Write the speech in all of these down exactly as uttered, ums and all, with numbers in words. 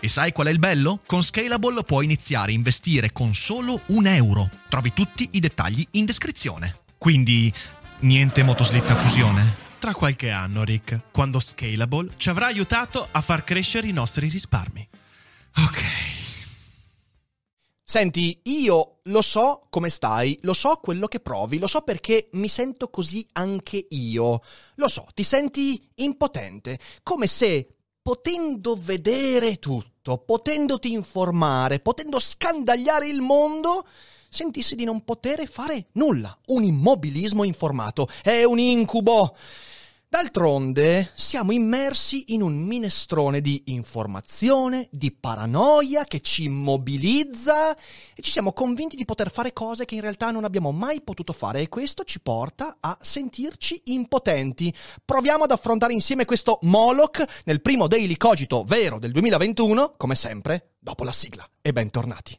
E sai qual è il bello? Con Scalable puoi iniziare a investire con solo un euro. Trovi tutti i dettagli in descrizione. Quindi, niente motoslitta fusione? Tra qualche anno, Rick, quando Scalable ci avrà aiutato a far crescere i nostri risparmi. Ok. Senti, io lo so come stai, lo so quello che provi, lo so perché mi sento così anche io. Lo so, ti senti impotente, come se... potendo vedere tutto, potendoti informare, potendo scandagliare il mondo, sentissi di non poter fare nulla. Un immobilismo informato è un incubo. D'altronde siamo immersi in un minestrone di informazione, di paranoia che ci immobilizza e ci siamo convinti di poter fare cose che in realtà non abbiamo mai potuto fare, e questo ci porta a sentirci impotenti. Proviamo ad affrontare insieme questo Moloch nel primo Daily Cogito vero del duemilaventuno, come sempre, dopo la sigla. E bentornati.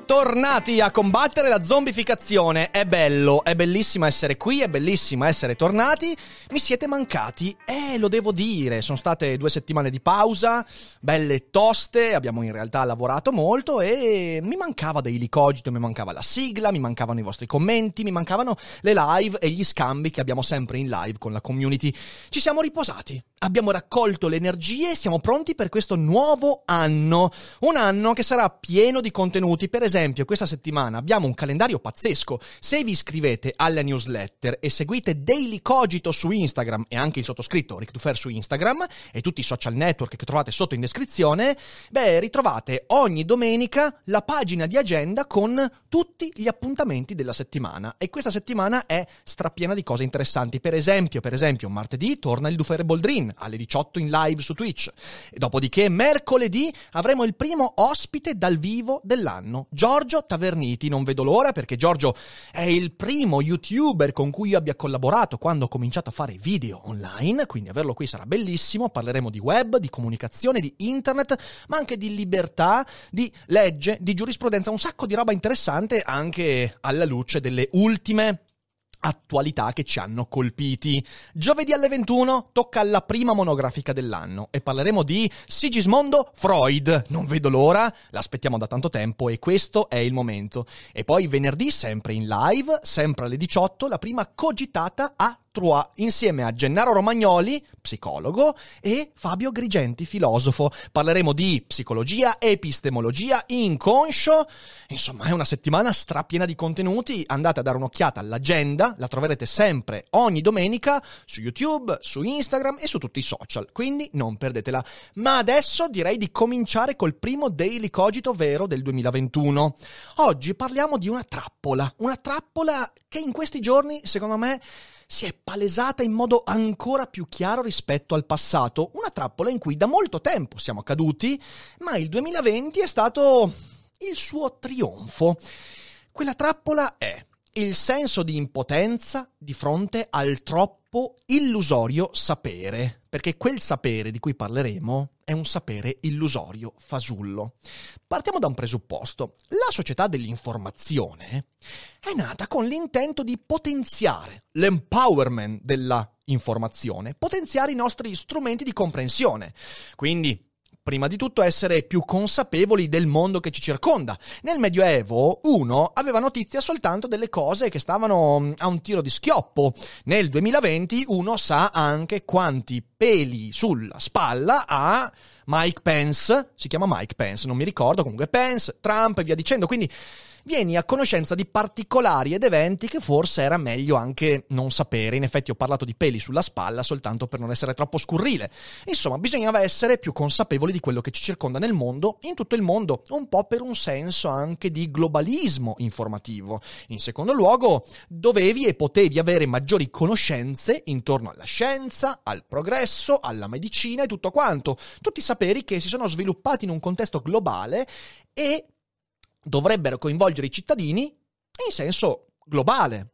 tornati a combattere la zombificazione. È bello, è bellissimo essere qui, è bellissimo essere tornati. Mi siete mancati, eh, lo devo dire. Sono state due settimane di pausa, belle toste, abbiamo in realtà lavorato molto e mi mancava Daily Cogito, mi mancava la sigla, mi mancavano i vostri commenti, mi mancavano le live e gli scambi che abbiamo sempre in live con la community. Ci siamo riposati, abbiamo raccolto le energie e siamo pronti per questo nuovo anno. Un anno che sarà pieno di contenuti. Per esempio, questa settimana abbiamo un calendario pazzesco. Se vi iscrivete alla newsletter e seguite Daily Cogito su Instagram e anche il sottoscritto Rick Duferra su Instagram e tutti i social network che trovate sotto in descrizione, beh, ritrovate ogni domenica la pagina di agenda con tutti gli appuntamenti della settimana, e questa settimana è strapiena di cose interessanti. Per esempio, per esempio, martedì torna il Duferra Boldrin alle diciotto in live su Twitch, e dopodiché mercoledì avremo il primo ospite dal vivo dell'anno, Giorgio Taverniti. Non vedo l'ora, perché Giorgio è il primo youtuber con cui io abbia collaborato quando ho cominciato a fare video online, quindi averlo qui sarà bellissimo. Parleremo di web, di comunicazione, di internet, ma anche di libertà, di legge, di giurisprudenza, un sacco di roba interessante, anche alla luce delle ultime attualità che ci hanno colpiti. Giovedì alle ventuno tocca alla prima monografica dell'anno e parleremo di Sigismondo Freud. Non vedo l'ora, l'aspettiamo da tanto tempo e questo è il momento. E poi venerdì, sempre in live, sempre alle diciotto, la prima cogitata a Troyes, insieme a Gennaro Romagnoli, psicologo, e Fabio Grigenti, filosofo. Parleremo di psicologia, epistemologia, inconscio. Insomma, è una settimana strapiena di contenuti. Andate a dare un'occhiata all'agenda, la troverete sempre ogni domenica su YouTube, su Instagram e su tutti i social, quindi non perdetela. Ma adesso direi di cominciare col primo Daily Cogito vero del duemilaventuno. Oggi parliamo di una trappola, una trappola che in questi giorni, secondo me, si è palesata in modo ancora più chiaro rispetto al passato, una trappola in cui da molto tempo siamo caduti, ma il duemilaventi è stato il suo trionfo. Quella trappola è il senso di impotenza di fronte al troppo illusorio sapere, perché quel sapere di cui parleremo è un sapere illusorio, fasullo. Partiamo da un presupposto. La società dell'informazione è nata con l'intento di potenziare l'empowerment della informazione, potenziare i nostri strumenti di comprensione. Quindi prima di tutto, essere più consapevoli del mondo che ci circonda. Nel Medioevo uno aveva notizia soltanto delle cose che stavano a un tiro di schioppo. Nel duemilaventi uno sa anche quanti peli sulla spalla ha Mike Pence, si chiama Mike Pence, non mi ricordo, comunque Pence, Trump e via dicendo, quindi vieni a conoscenza di particolari ed eventi che forse era meglio anche non sapere. In effetti ho parlato di peli sulla spalla soltanto per non essere troppo scurrile. Insomma, bisognava essere più consapevoli di quello che ci circonda nel mondo, in tutto il mondo, un po' per un senso anche di globalismo informativo. In secondo luogo, dovevi e potevi avere maggiori conoscenze intorno alla scienza, al progresso, alla medicina e tutto quanto. Tutti i saperi che si sono sviluppati in un contesto globale e dovrebbero coinvolgere i cittadini in senso globale,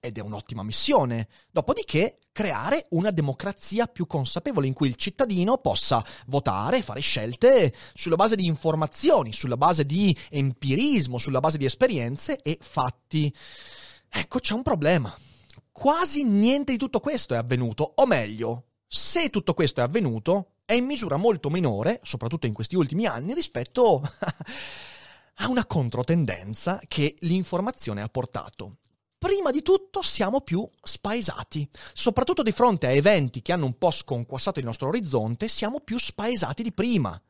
ed è un'ottima missione. Dopodiché creare una democrazia più consapevole in cui il cittadino possa votare, fare scelte sulla base di informazioni, sulla base di empirismo, sulla base di esperienze e fatti. Ecco, c'è un problema. Quasi niente di tutto questo è avvenuto, o meglio, se tutto questo è avvenuto, è in misura molto minore, soprattutto in questi ultimi anni, rispetto ha una controtendenza che l'informazione ha portato. Prima di tutto siamo più spaesati, soprattutto di fronte a eventi che hanno un po' sconquassato il nostro orizzonte, siamo più spaesati di prima.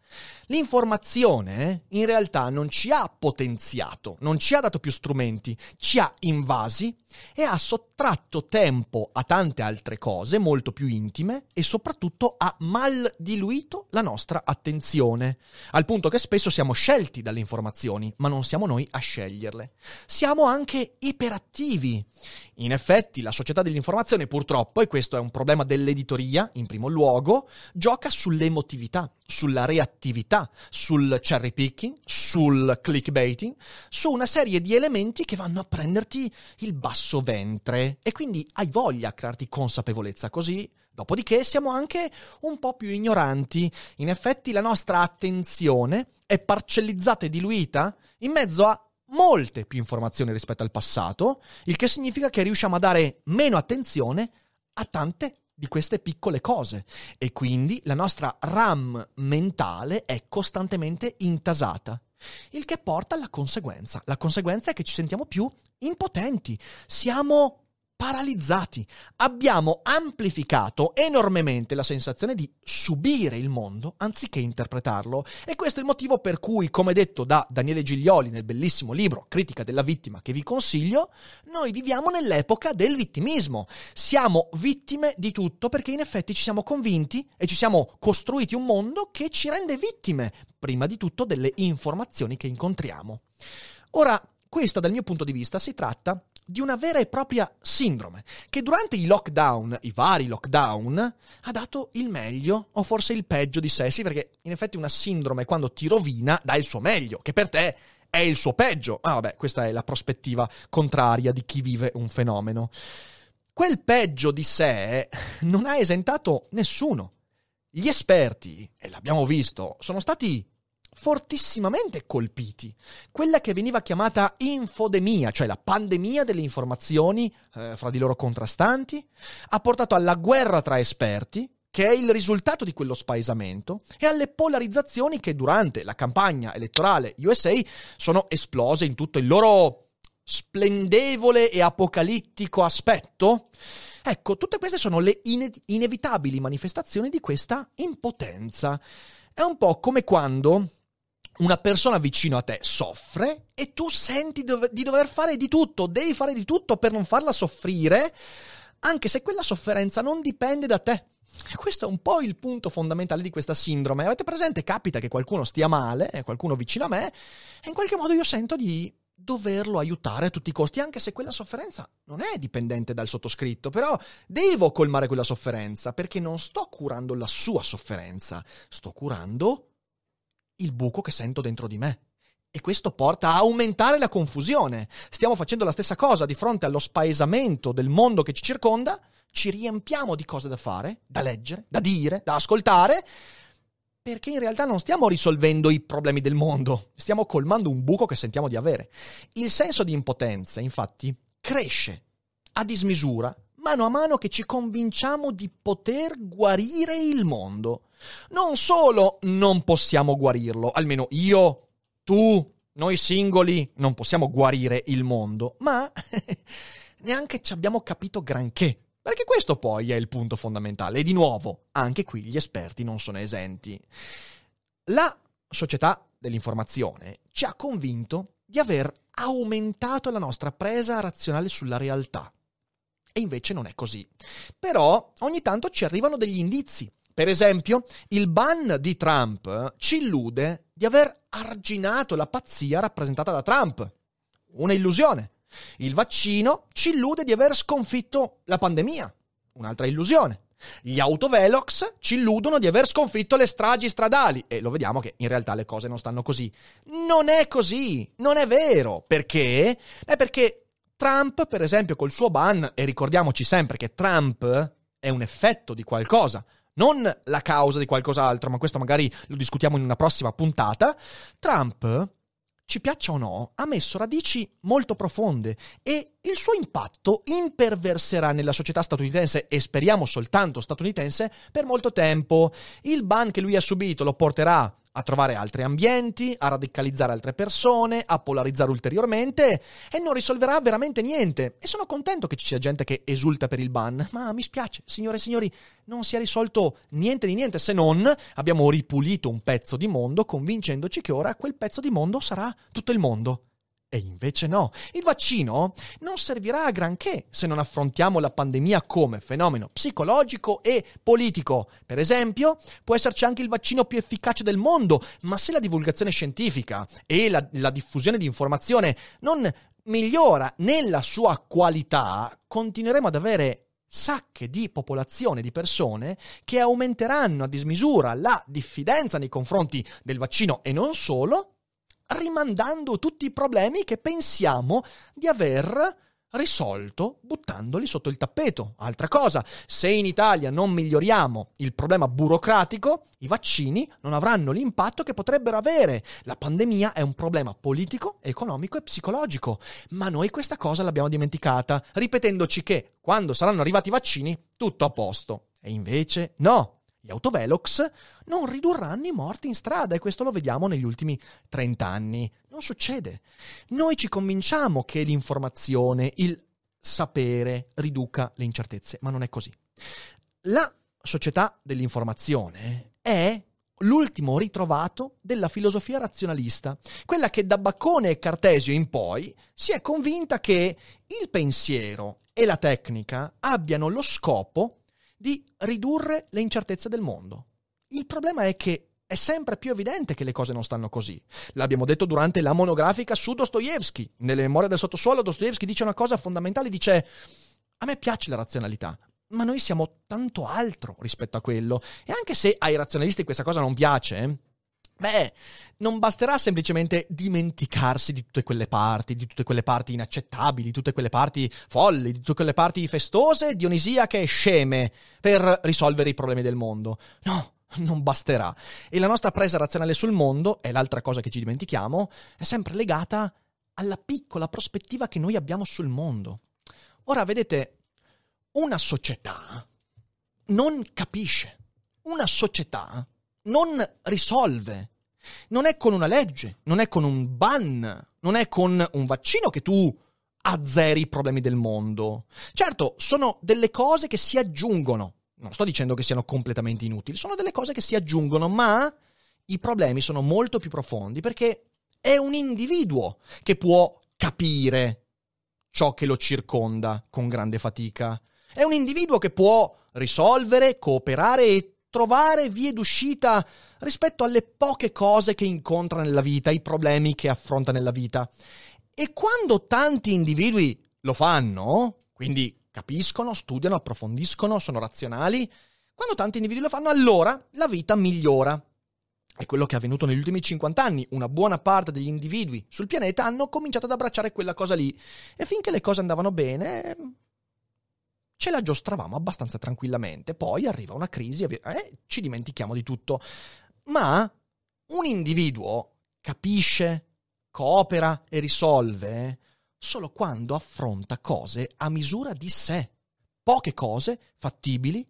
L'informazione in realtà non ci ha potenziato, non ci ha dato più strumenti, ci ha invasi e ha sottratto tempo a tante altre cose molto più intime e soprattutto ha mal diluito la nostra attenzione, al punto che spesso siamo scelti dalle informazioni, ma non siamo noi a sceglierle. Siamo anche iperattivi. In effetti la società dell'informazione purtroppo, e questo è un problema dell'editoria in primo luogo, gioca sull'emotività, sulla reattività, sul cherry picking, sul clickbaiting, su una serie di elementi che vanno a prenderti il basso ventre e quindi hai voglia a crearti consapevolezza così. Dopodiché siamo anche un po' più ignoranti. In effetti la nostra attenzione è parcellizzata e diluita in mezzo a molte più informazioni rispetto al passato, il che significa che riusciamo a dare meno attenzione a tante di queste piccole cose e quindi la nostra RAM mentale è costantemente intasata, il che porta alla conseguenza. La conseguenza è che ci sentiamo più impotenti, siamo paralizzati, abbiamo amplificato enormemente la sensazione di subire il mondo anziché interpretarlo, e questo è il motivo per cui, come detto da Daniele Giglioli nel bellissimo libro Critica della vittima che vi consiglio, noi viviamo nell'epoca del vittimismo, siamo vittime di tutto perché in effetti ci siamo convinti e ci siamo costruiti un mondo che ci rende vittime, prima di tutto delle informazioni che incontriamo. Ora, questa dal mio punto di vista si tratta di una vera e propria sindrome che durante i lockdown, i vari lockdown, ha dato il meglio o forse il peggio di sé. Sì, perché in effetti una sindrome quando ti rovina dà il suo meglio, che per te è il suo peggio. Ah vabbè, questa è la prospettiva contraria di chi vive un fenomeno. Quel peggio di sé non ha esentato nessuno. Gli esperti, e l'abbiamo visto, sono stati fortissimamente colpiti. Quella che veniva chiamata infodemia, cioè la pandemia delle informazioni eh, fra di loro contrastanti, ha portato alla guerra tra esperti, che è il risultato di quello spaesamento, e alle polarizzazioni che durante la campagna elettorale U S A sono esplose in tutto il loro splendevole e apocalittico aspetto. Ecco, tutte queste sono le ine- inevitabili manifestazioni di questa impotenza. È un po' come quando una persona vicino a te soffre e tu senti dov- di dover fare di tutto, devi fare di tutto per non farla soffrire, anche se quella sofferenza non dipende da te. E questo è un po' il punto fondamentale di questa sindrome. Avete presente? Capita che qualcuno stia male, qualcuno vicino a me, e in qualche modo io sento di doverlo aiutare a tutti i costi, anche se quella sofferenza non è dipendente dal sottoscritto, però devo colmare quella sofferenza perché non sto curando la sua sofferenza, sto curando il buco che sento dentro di me. E questo porta a aumentare la confusione. Stiamo facendo la stessa cosa di fronte allo spaesamento del mondo che ci circonda, ci riempiamo di cose da fare, da leggere, da dire, da ascoltare, perché in realtà non stiamo risolvendo i problemi del mondo, stiamo colmando un buco che sentiamo di avere. Il senso di impotenza, infatti, cresce a dismisura, mano a mano che ci convinciamo di poter guarire il mondo. Non solo non possiamo guarirlo, almeno io, tu, noi singoli non possiamo guarire il mondo, ma neanche ci abbiamo capito granché. Perché questo poi è il punto fondamentale. E di nuovo, anche qui gli esperti non sono esenti. La società dell'informazione ci ha convinto di aver aumentato la nostra presa razionale sulla realtà. E invece non è così. Però ogni tanto ci arrivano degli indizi. Per esempio, il ban di Trump ci illude di aver arginato la pazzia rappresentata da Trump. Una illusione. Il vaccino ci illude di aver sconfitto la pandemia, un'altra illusione. Gli autovelox ci illudono di aver sconfitto le stragi stradali e lo vediamo che in realtà le cose non stanno così. Non è così, non è vero. Perché? È perché Trump, per esempio, col suo ban, e ricordiamoci sempre che Trump è un effetto di qualcosa, non la causa di qualcos'altro, ma questo magari lo discutiamo in una prossima puntata. Trump, ci piaccia o no, ha messo radici molto profonde e il suo impatto imperverserà nella società statunitense, e speriamo soltanto statunitense, per molto tempo. Il ban che lui ha subito lo porterà a trovare altri ambienti, a radicalizzare altre persone, a polarizzare ulteriormente, e non risolverà veramente niente. E sono contento che ci sia gente che esulta per il ban, ma mi spiace, signore e signori, non si è risolto niente di niente, se non abbiamo ripulito un pezzo di mondo convincendoci che ora quel pezzo di mondo sarà tutto il mondo. E invece no. Il vaccino non servirà a granché se non affrontiamo la pandemia come fenomeno psicologico e politico. Per esempio, può esserci anche il vaccino più efficace del mondo, ma se la divulgazione scientifica e la, la diffusione di informazione non migliora nella sua qualità, continueremo ad avere sacche di popolazione di persone che aumenteranno a dismisura la diffidenza nei confronti del vaccino e non solo, rimandando tutti i problemi che pensiamo di aver risolto buttandoli sotto il tappeto. Altra cosa, se in Italia non miglioriamo il problema burocratico, i vaccini non avranno l'impatto che potrebbero avere. La pandemia è un problema politico, economico e psicologico, ma noi questa cosa l'abbiamo dimenticata, ripetendoci che quando saranno arrivati i vaccini tutto a posto. E invece no. Gli autovelox non ridurranno i morti in strada, e questo lo vediamo negli ultimi trent'anni. Non succede. Noi ci convinciamo che l'informazione, il sapere riduca le incertezze, ma non è così. La società dell'informazione è l'ultimo ritrovato della filosofia razionalista, quella che da Bacone e Cartesio in poi si è convinta che il pensiero e la tecnica abbiano lo scopo di ridurre le incertezze del mondo. Il problema è che è sempre più evidente che le cose non stanno così. L'abbiamo detto durante la monografica su Dostoevsky. Nelle Memorie del sottosuolo Dostoevsky dice una cosa fondamentale, dice: a me piace la razionalità, ma noi siamo tanto altro rispetto a quello. E anche se ai razionalisti questa cosa non piace, beh, non basterà semplicemente dimenticarsi di tutte quelle parti, di tutte quelle parti inaccettabili, di tutte quelle parti folli, di tutte quelle parti festose, dionisiache e sceme per risolvere i problemi del mondo. No, non basterà. E la nostra presa razionale sul mondo, è l'altra cosa che ci dimentichiamo, è sempre legata alla piccola prospettiva che noi abbiamo sul mondo. Ora, vedete, una società non capisce, una società non risolve. Non è con una legge, non è con un ban, non è con un vaccino che tu azzeri i problemi del mondo. Certo, sono delle cose che si aggiungono. Non sto dicendo che siano completamente inutili, sono delle cose che si aggiungono, ma i problemi sono molto più profondi, perché è un individuo che può capire ciò che lo circonda con grande fatica. È un individuo che può risolvere, cooperare e trovare vie d'uscita rispetto alle poche cose che incontra nella vita, i problemi che affronta nella vita. E quando tanti individui lo fanno, quindi capiscono, studiano, approfondiscono, sono razionali, quando tanti individui lo fanno, allora la vita migliora. È quello che è avvenuto negli ultimi cinquant'anni. Una buona parte degli individui sul pianeta hanno cominciato ad abbracciare quella cosa lì. E finché le cose andavano bene, ce la giostravamo abbastanza tranquillamente. Poi arriva una crisi e eh, ci dimentichiamo di tutto. Ma un individuo capisce, coopera e risolve solo quando affronta cose a misura di sé. poche cose fattibili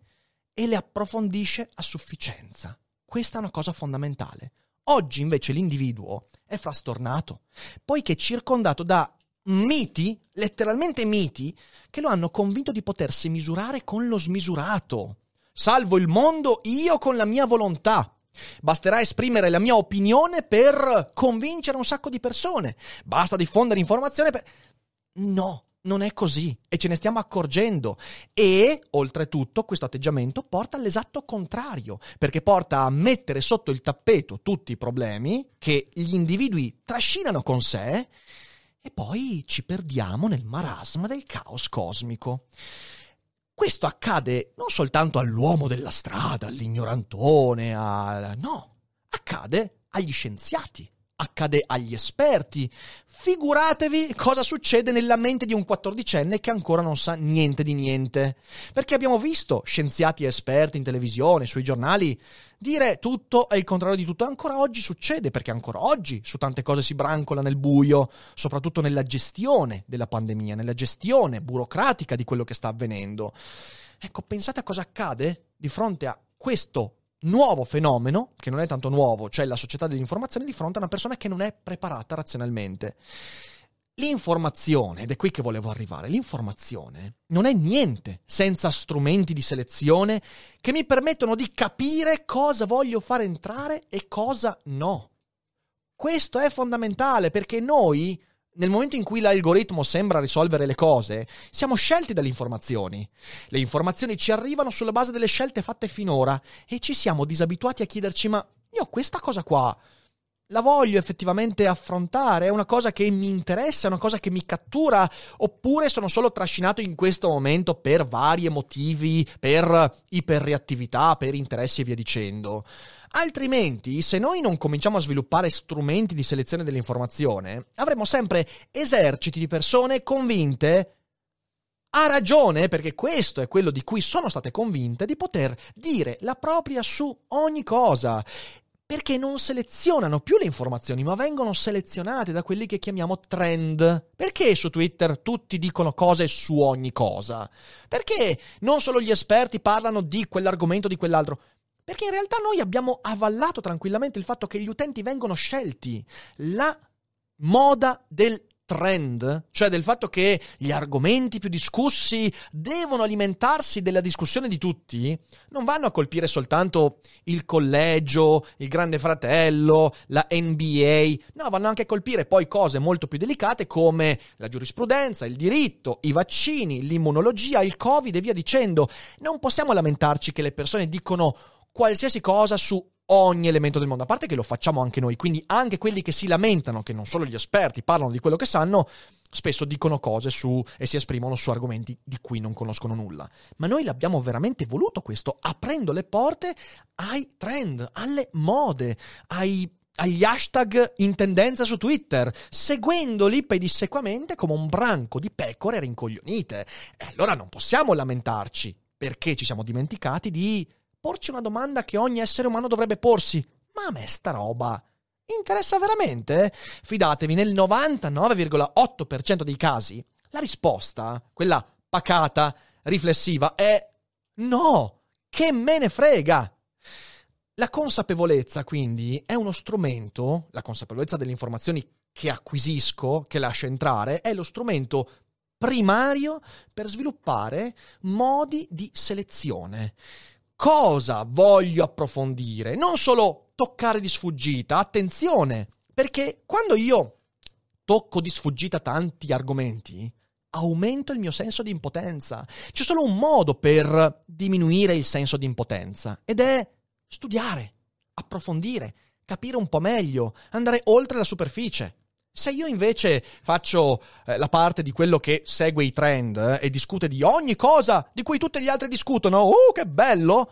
e le approfondisce a sufficienza. Questa è una cosa fondamentale. Oggi invece l'individuo è frastornato, poiché è circondato da miti, letteralmente miti, che lo hanno convinto di potersi misurare con lo smisurato. Salvo il mondo io con la mia volontà. Basterà esprimere la mia opinione per convincere un sacco di persone. Basta diffondere informazione per... No, non è così e ce ne stiamo accorgendo. E, oltretutto, questo atteggiamento porta all'esatto contrario, perché porta a mettere sotto il tappeto tutti i problemi che gli individui trascinano con sé e poi ci perdiamo nel marasma del caos cosmico. Questo accade non soltanto all'uomo della strada, all'ignorantone, al... no, accade agli scienziati, accade agli esperti. Figuratevi cosa succede nella mente di un quattordicenne che ancora non sa niente di niente. Perché abbiamo visto scienziati e esperti in televisione, sui giornali, dire tutto e il contrario di tutto. Ancora oggi succede, perché ancora oggi su tante cose si brancola nel buio, soprattutto nella gestione della pandemia, nella gestione burocratica di quello che sta avvenendo. Ecco, pensate a cosa accade di fronte a questo nuovo fenomeno, che non è tanto nuovo, cioè la società dell'informazione di fronte a una persona che non è preparata razionalmente. L'informazione, ed è qui che volevo arrivare, l'informazione non è niente senza strumenti di selezione che mi permettono di capire cosa voglio far entrare e cosa no. Questo è fondamentale, perché noi, nel momento in cui l'algoritmo sembra risolvere le cose, siamo scelti dalle informazioni. Le informazioni ci arrivano sulla base delle scelte fatte finora e ci siamo disabituati a chiederci: ma io questa cosa qua la voglio effettivamente affrontare? È una cosa che mi interessa? È una cosa che mi cattura? Oppure sono solo trascinato in questo momento per vari motivi, per iperreattività, per interessi e via dicendo? Altrimenti, se noi non cominciamo a sviluppare strumenti di selezione dell'informazione, avremo sempre eserciti di persone convinte, a ragione, perché questo è quello di cui sono state convinte, di poter dire la propria su ogni cosa, perché non selezionano più le informazioni, ma vengono selezionate da quelli che chiamiamo trend. Perché su Twitter tutti dicono cose su ogni cosa? Perché non solo gli esperti parlano di quell'argomento o di quell'altro? Perché in realtà noi abbiamo avallato tranquillamente il fatto che gli utenti vengono scelti. La moda del trend, cioè del fatto che gli argomenti più discussi devono alimentarsi della discussione di tutti, non vanno a colpire soltanto il collegio, il Grande Fratello, la N B A, no, vanno anche a colpire poi cose molto più delicate come la giurisprudenza, il diritto, i vaccini, l'immunologia, il Covid e via dicendo. Non possiamo lamentarci che le persone dicono qualsiasi cosa su ogni elemento del mondo, a parte che lo facciamo anche noi, quindi anche quelli che si lamentano che non solo gli esperti parlano di quello che sanno, spesso dicono cose su e si esprimono su argomenti di cui non conoscono nulla. Ma noi l'abbiamo veramente voluto questo, aprendo le porte ai trend, alle mode, ai, agli hashtag in tendenza su Twitter, seguendoli pedissequamente come un branco di pecore rincoglionite. E allora non possiamo lamentarci, perché ci siamo dimenticati di porci una domanda che ogni essere umano dovrebbe porsi: ma a me sta roba interessa veramente? Fidatevi, nel novantanove virgola otto per cento dei casi la risposta, quella pacata, riflessiva, è no, che me ne frega. La consapevolezza quindi è uno strumento, la consapevolezza delle informazioni che acquisisco, che lascio entrare, è lo strumento primario per sviluppare modi di selezione. Cosa voglio approfondire? Non solo toccare di sfuggita, attenzione, perché quando io tocco di sfuggita tanti argomenti, aumento il mio senso di impotenza. C'è solo un modo per diminuire il senso di impotenza, ed è studiare, approfondire, capire un po' meglio, andare oltre la superficie. Se io invece faccio eh, la parte di quello che segue i trend eh, e discute di ogni cosa di cui tutti gli altri discutono, uh, che bello,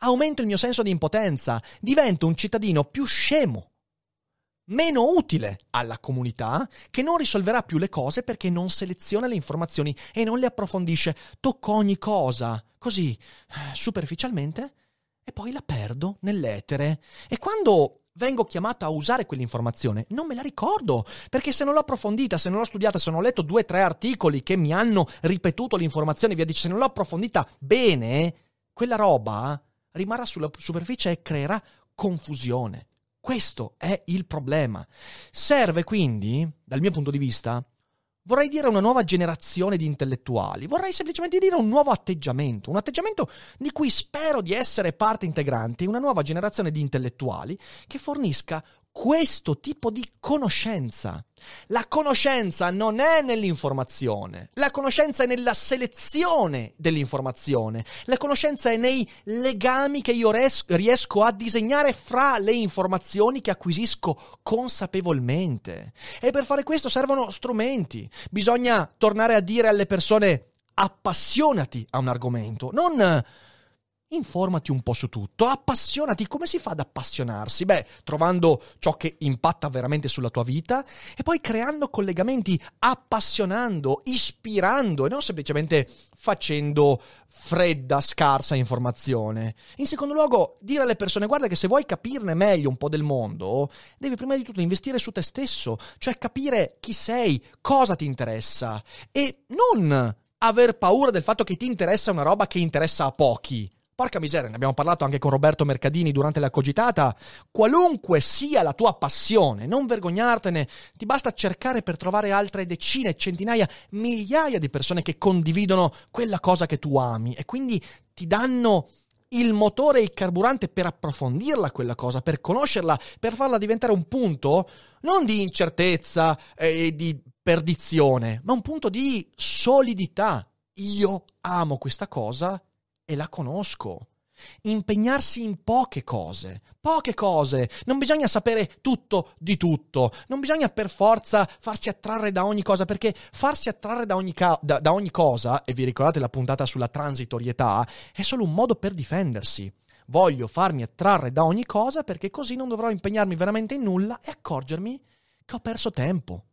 aumento il mio senso di impotenza, divento un cittadino più scemo, meno utile alla comunità, che non risolverà più le cose perché non seleziona le informazioni e non le approfondisce. Tocco ogni cosa, così, superficialmente, e poi la perdo nell'etere. E quando vengo chiamato a usare quell'informazione, non me la ricordo, perché se non l'ho approfondita, se non l'ho studiata, se non ho letto due o tre articoli che mi hanno ripetuto l'informazione, via dice, se non l'ho approfondita bene, quella roba rimarrà sulla superficie e creerà confusione. Questo è il problema. Serve quindi, dal mio punto di vista, vorrei dire una nuova generazione di intellettuali, vorrei semplicemente dire un nuovo atteggiamento, un atteggiamento di cui spero di essere parte integrante, una nuova generazione di intellettuali che fornisca questo tipo di conoscenza. La conoscenza non è nell'informazione, la conoscenza è nella selezione dell'informazione, la conoscenza è nei legami che io res- riesco a disegnare fra le informazioni che acquisisco consapevolmente. E per fare questo servono strumenti. Bisogna tornare a dire alle persone: appassionati a un argomento, non informati un po' su tutto, appassionati. Come si fa ad appassionarsi? Beh, trovando ciò che impatta veramente sulla tua vita e poi creando collegamenti, appassionando, ispirando e non semplicemente facendo fredda, scarsa informazione. In secondo luogo, dire alle persone: guarda che se vuoi capirne meglio un po' del mondo, devi prima di tutto investire su te stesso, cioè capire chi sei, cosa ti interessa e non aver paura del fatto che ti interessa una roba che interessa a pochi. Porca miseria, ne abbiamo parlato anche con Roberto Mercadini durante la cogitata. Qualunque sia la tua passione, non vergognartene, ti basta cercare per trovare altre decine, centinaia, migliaia di persone che condividono quella cosa che tu ami e quindi ti danno il motore e il carburante per approfondirla quella cosa, per conoscerla, per farla diventare un punto non di incertezza e di perdizione, ma un punto di solidità. Io amo questa cosa e la conosco. Impegnarsi in poche cose, poche cose. Non bisogna sapere tutto di tutto, non bisogna per forza farsi attrarre da ogni cosa, perché farsi attrarre da ogni, ca- da, da ogni cosa, e vi ricordate la puntata sulla transitorietà, è solo un modo per difendersi. Voglio farmi attrarre da ogni cosa perché così non dovrò impegnarmi veramente in nulla e accorgermi che ho perso tempo.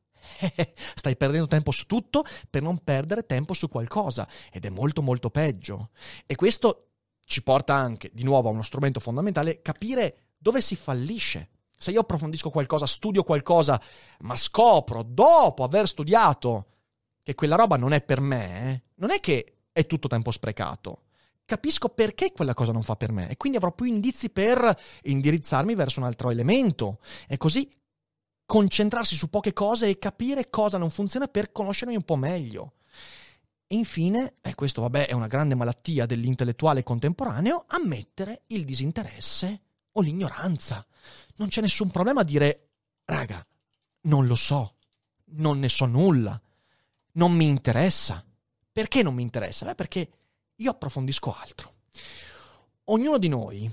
Stai perdendo tempo su tutto per non perdere tempo su qualcosa, ed è molto molto peggio. E questo ci porta anche di nuovo a uno strumento fondamentale: capire dove si fallisce. Se io approfondisco qualcosa, studio qualcosa, ma scopro dopo aver studiato che quella roba non è per me, eh? Non è che è tutto tempo sprecato. Capisco perché quella cosa non fa per me e quindi avrò più indizi per indirizzarmi verso un altro elemento. E così concentrarsi su poche cose e capire cosa non funziona per conoscermi un po' meglio. E infine, e questo vabbè è una grande malattia dell'intellettuale contemporaneo, ammettere il disinteresse o l'ignoranza. Non c'è nessun problema a dire: raga, non lo so, non ne so nulla, non mi interessa. Perché non mi interessa? Beh, perché io approfondisco altro. Ognuno di noi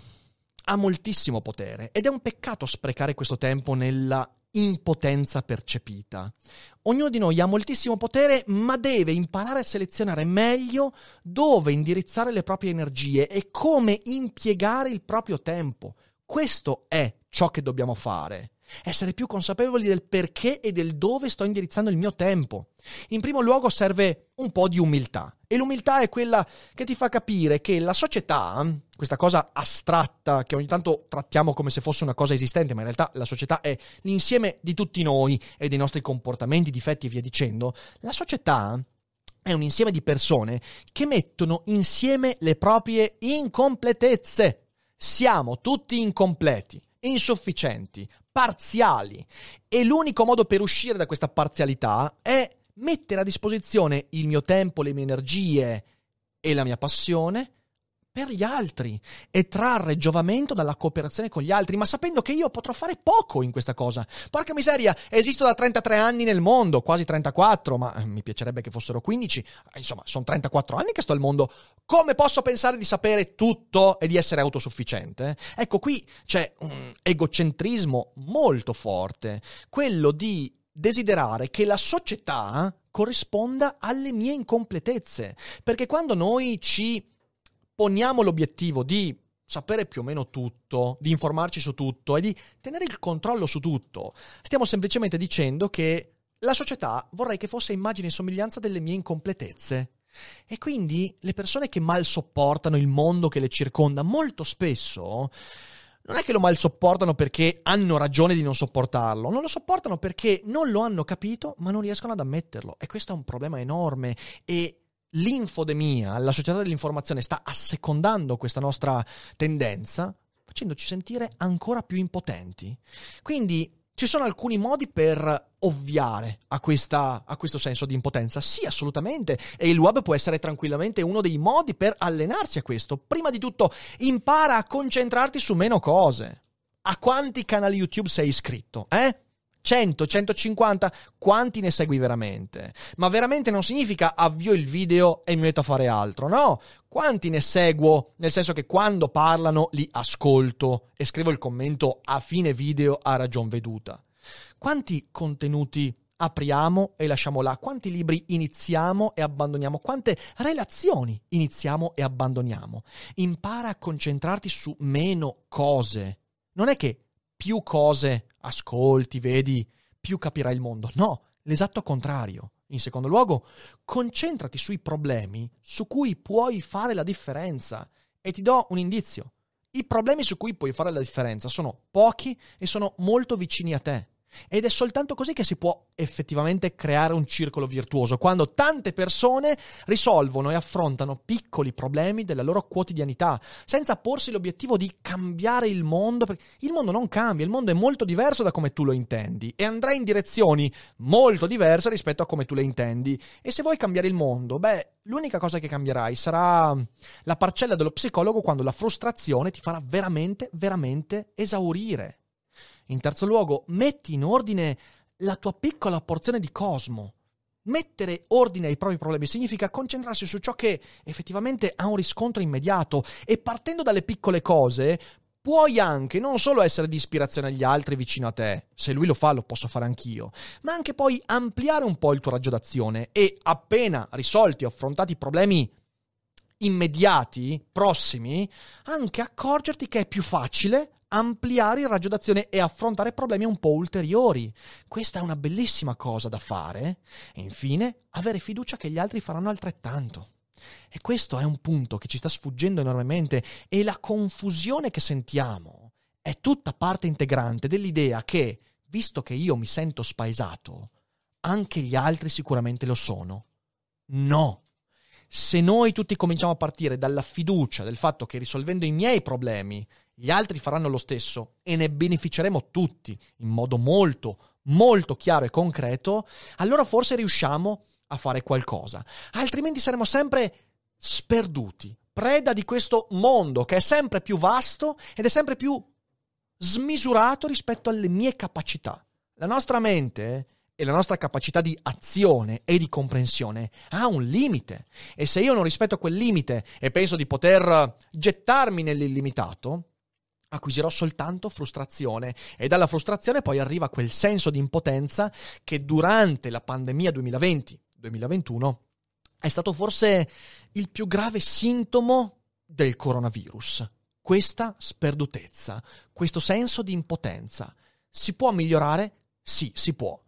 ha moltissimo potere ed è un peccato sprecare questo tempo nella impotenza percepita. Ognuno di noi ha moltissimo potere, ma deve imparare a selezionare meglio dove indirizzare le proprie energie e come impiegare il proprio tempo. Questo è ciò che dobbiamo fare. Essere più consapevoli del perché e del dove sto indirizzando il mio tempo. In primo luogo serve un po' di umiltà, e l'umiltà è quella che ti fa capire che la società, questa cosa astratta che ogni tanto trattiamo come se fosse una cosa esistente, ma in realtà la società è l'insieme di tutti noi e dei nostri comportamenti, difetti e via dicendo, la società è un insieme di persone che mettono insieme le proprie incompletezze. Siamo tutti incompleti, insufficienti, parziali, e l'unico modo per uscire da questa parzialità è mettere a disposizione il mio tempo, le mie energie e la mia passione per gli altri e trarre giovamento dalla cooperazione con gli altri, ma sapendo che io potrò fare poco in questa cosa. Porca miseria, esisto da trentatré anni nel mondo, quasi trentaquattro, ma mi piacerebbe che fossero quindici, insomma sono trentaquattro anni che sto al mondo. Come posso pensare di sapere tutto e di essere autosufficiente? Ecco, qui c'è un egocentrismo molto forte, quello di desiderare che la società corrisponda alle mie incompletezze, perché quando noi ci poniamo l'obiettivo di sapere più o meno tutto, di informarci su tutto e di tenere il controllo su tutto, stiamo semplicemente dicendo che la società vorrei che fosse immagine e somiglianza delle mie incompletezze. E quindi le persone che mal sopportano il mondo che le circonda molto spesso non è che lo mal sopportano perché hanno ragione di non sopportarlo, non lo sopportano perché non lo hanno capito ma non riescono ad ammetterlo, e questo è un problema enorme. E l'infodemia, la società dell'informazione, sta assecondando questa nostra tendenza facendoci sentire ancora più impotenti. Quindi ci sono alcuni modi per ovviare a, questa, a questo senso di impotenza? Sì, assolutamente. E il web può essere tranquillamente uno dei modi per allenarsi a questo. Prima di tutto, impara a concentrarti su meno cose. A quanti canali YouTube sei iscritto? Eh? cento, centocinquanta? Quanti ne segui veramente? Ma veramente non significa avvio il video e mi metto a fare altro, no? Quanti ne seguo, nel senso che quando parlano li ascolto e scrivo il commento a fine video a ragion veduta. Quanti contenuti apriamo e lasciamo là? Quanti libri iniziamo e abbandoniamo? Quante relazioni iniziamo e abbandoniamo? Impara a concentrarti su meno cose. Non è che più cose ascolti, vedi, più capirai il mondo. No, l'esatto contrario. In secondo luogo, concentrati sui problemi su cui puoi fare la differenza. E ti do un indizio. I problemi su cui puoi fare la differenza sono pochi e sono molto vicini a te. Ed è soltanto così che si può effettivamente creare un circolo virtuoso, quando tante persone risolvono e affrontano piccoli problemi della loro quotidianità senza porsi l'obiettivo di cambiare il mondo, perché il mondo non cambia, il mondo è molto diverso da come tu lo intendi e andrà in direzioni molto diverse rispetto a come tu le intendi. E se vuoi cambiare il mondo, beh, l'unica cosa che cambierai sarà la parcella dello psicologo quando la frustrazione ti farà veramente, veramente esaurire. In terzo luogo, metti in ordine la tua piccola porzione di cosmo. Mettere ordine ai propri problemi significa concentrarsi su ciò che effettivamente ha un riscontro immediato, e partendo dalle piccole cose puoi anche non solo essere di ispirazione agli altri vicino a te, se lui lo fa lo posso fare anch'io, ma anche poi ampliare un po' il tuo raggio d'azione e appena risolti o affrontati i problemi immediati, prossimi, anche accorgerti che è più facile ampliare il raggio d'azione e affrontare problemi un po' ulteriori. Questa è una bellissima cosa da fare. E infine, avere fiducia che gli altri faranno altrettanto. E questo è un punto che ci sta sfuggendo enormemente, e la confusione che sentiamo è tutta parte integrante dell'idea che, visto che io mi sento spaesato, anche gli altri sicuramente lo sono. No! Se noi tutti cominciamo a partire dalla fiducia del fatto che risolvendo i miei problemi gli altri faranno lo stesso e ne beneficeremo tutti in modo molto, molto chiaro e concreto, allora forse riusciamo a fare qualcosa. Altrimenti saremo sempre sperduti, preda di questo mondo che è sempre più vasto ed è sempre più smisurato rispetto alle mie capacità. La nostra mente e la nostra capacità di azione e di comprensione ha un limite, e se io non rispetto quel limite e penso di poter gettarmi nell'illimitato, acquisirò soltanto frustrazione, e dalla frustrazione poi arriva quel senso di impotenza che durante la pandemia duemilaventi duemilaventuno è stato forse il più grave sintomo del coronavirus. Questa sperdutezza, questo senso di impotenza. Si può migliorare? Sì, si può.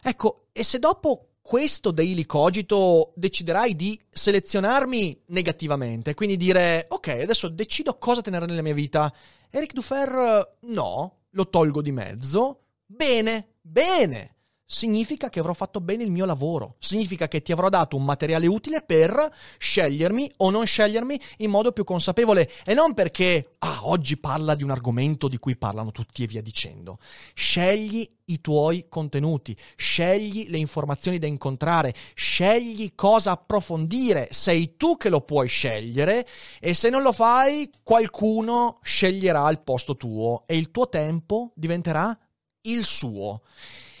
Ecco, e se dopo questo Daily Cogito deciderai di selezionarmi negativamente, quindi dire, ok, adesso decido cosa tenere nella mia vita, Rick Duferra no, lo tolgo di mezzo, bene, bene, significa che avrò fatto bene il mio lavoro, significa che ti avrò dato un materiale utile per scegliermi o non scegliermi in modo più consapevole, e non perché, ah, oggi parla di un argomento di cui parlano tutti e via dicendo. Scegli i tuoi contenuti, scegli le informazioni da incontrare, scegli cosa approfondire, sei tu che lo puoi scegliere, e se non lo fai qualcuno sceglierà al posto tuo e il tuo tempo diventerà il suo.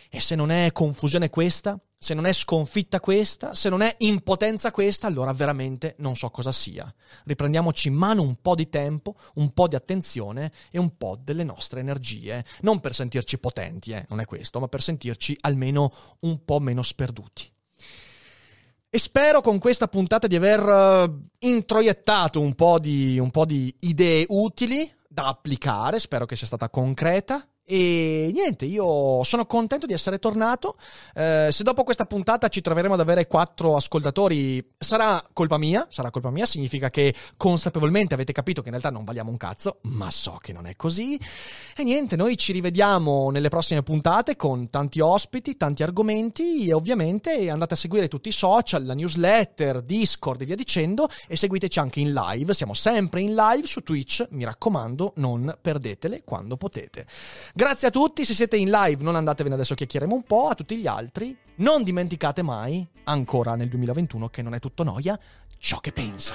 E se non è confusione questa, se non è sconfitta questa, se non è impotenza questa, allora veramente non so cosa sia. Riprendiamoci in mano un po' di tempo, un po' di attenzione e un po' delle nostre energie. Non per sentirci potenti, eh, non è questo, ma per sentirci almeno un po' meno sperduti. E spero con questa puntata di aver introiettato un po' di, un po' di idee utili da applicare, spero che sia stata concreta. E niente, io sono contento di essere tornato. Eh, se dopo questa puntata ci troveremo ad avere quattro ascoltatori, sarà colpa mia, sarà colpa mia, significa che consapevolmente avete capito che in realtà non valiamo un cazzo, ma so che non è così. E niente, noi ci rivediamo nelle prossime puntate con tanti ospiti, tanti argomenti, e ovviamente andate a seguire tutti i social, la newsletter, Discord e via dicendo, e seguiteci anche in live, siamo sempre in live su Twitch, mi raccomando, non perdetele quando potete. Grazie a tutti, se siete in live non andatevene, adesso chiacchieremo un po', a tutti gli altri non dimenticate mai, ancora nel duemilaventuno, che non è tutto noia, ciò che pensa.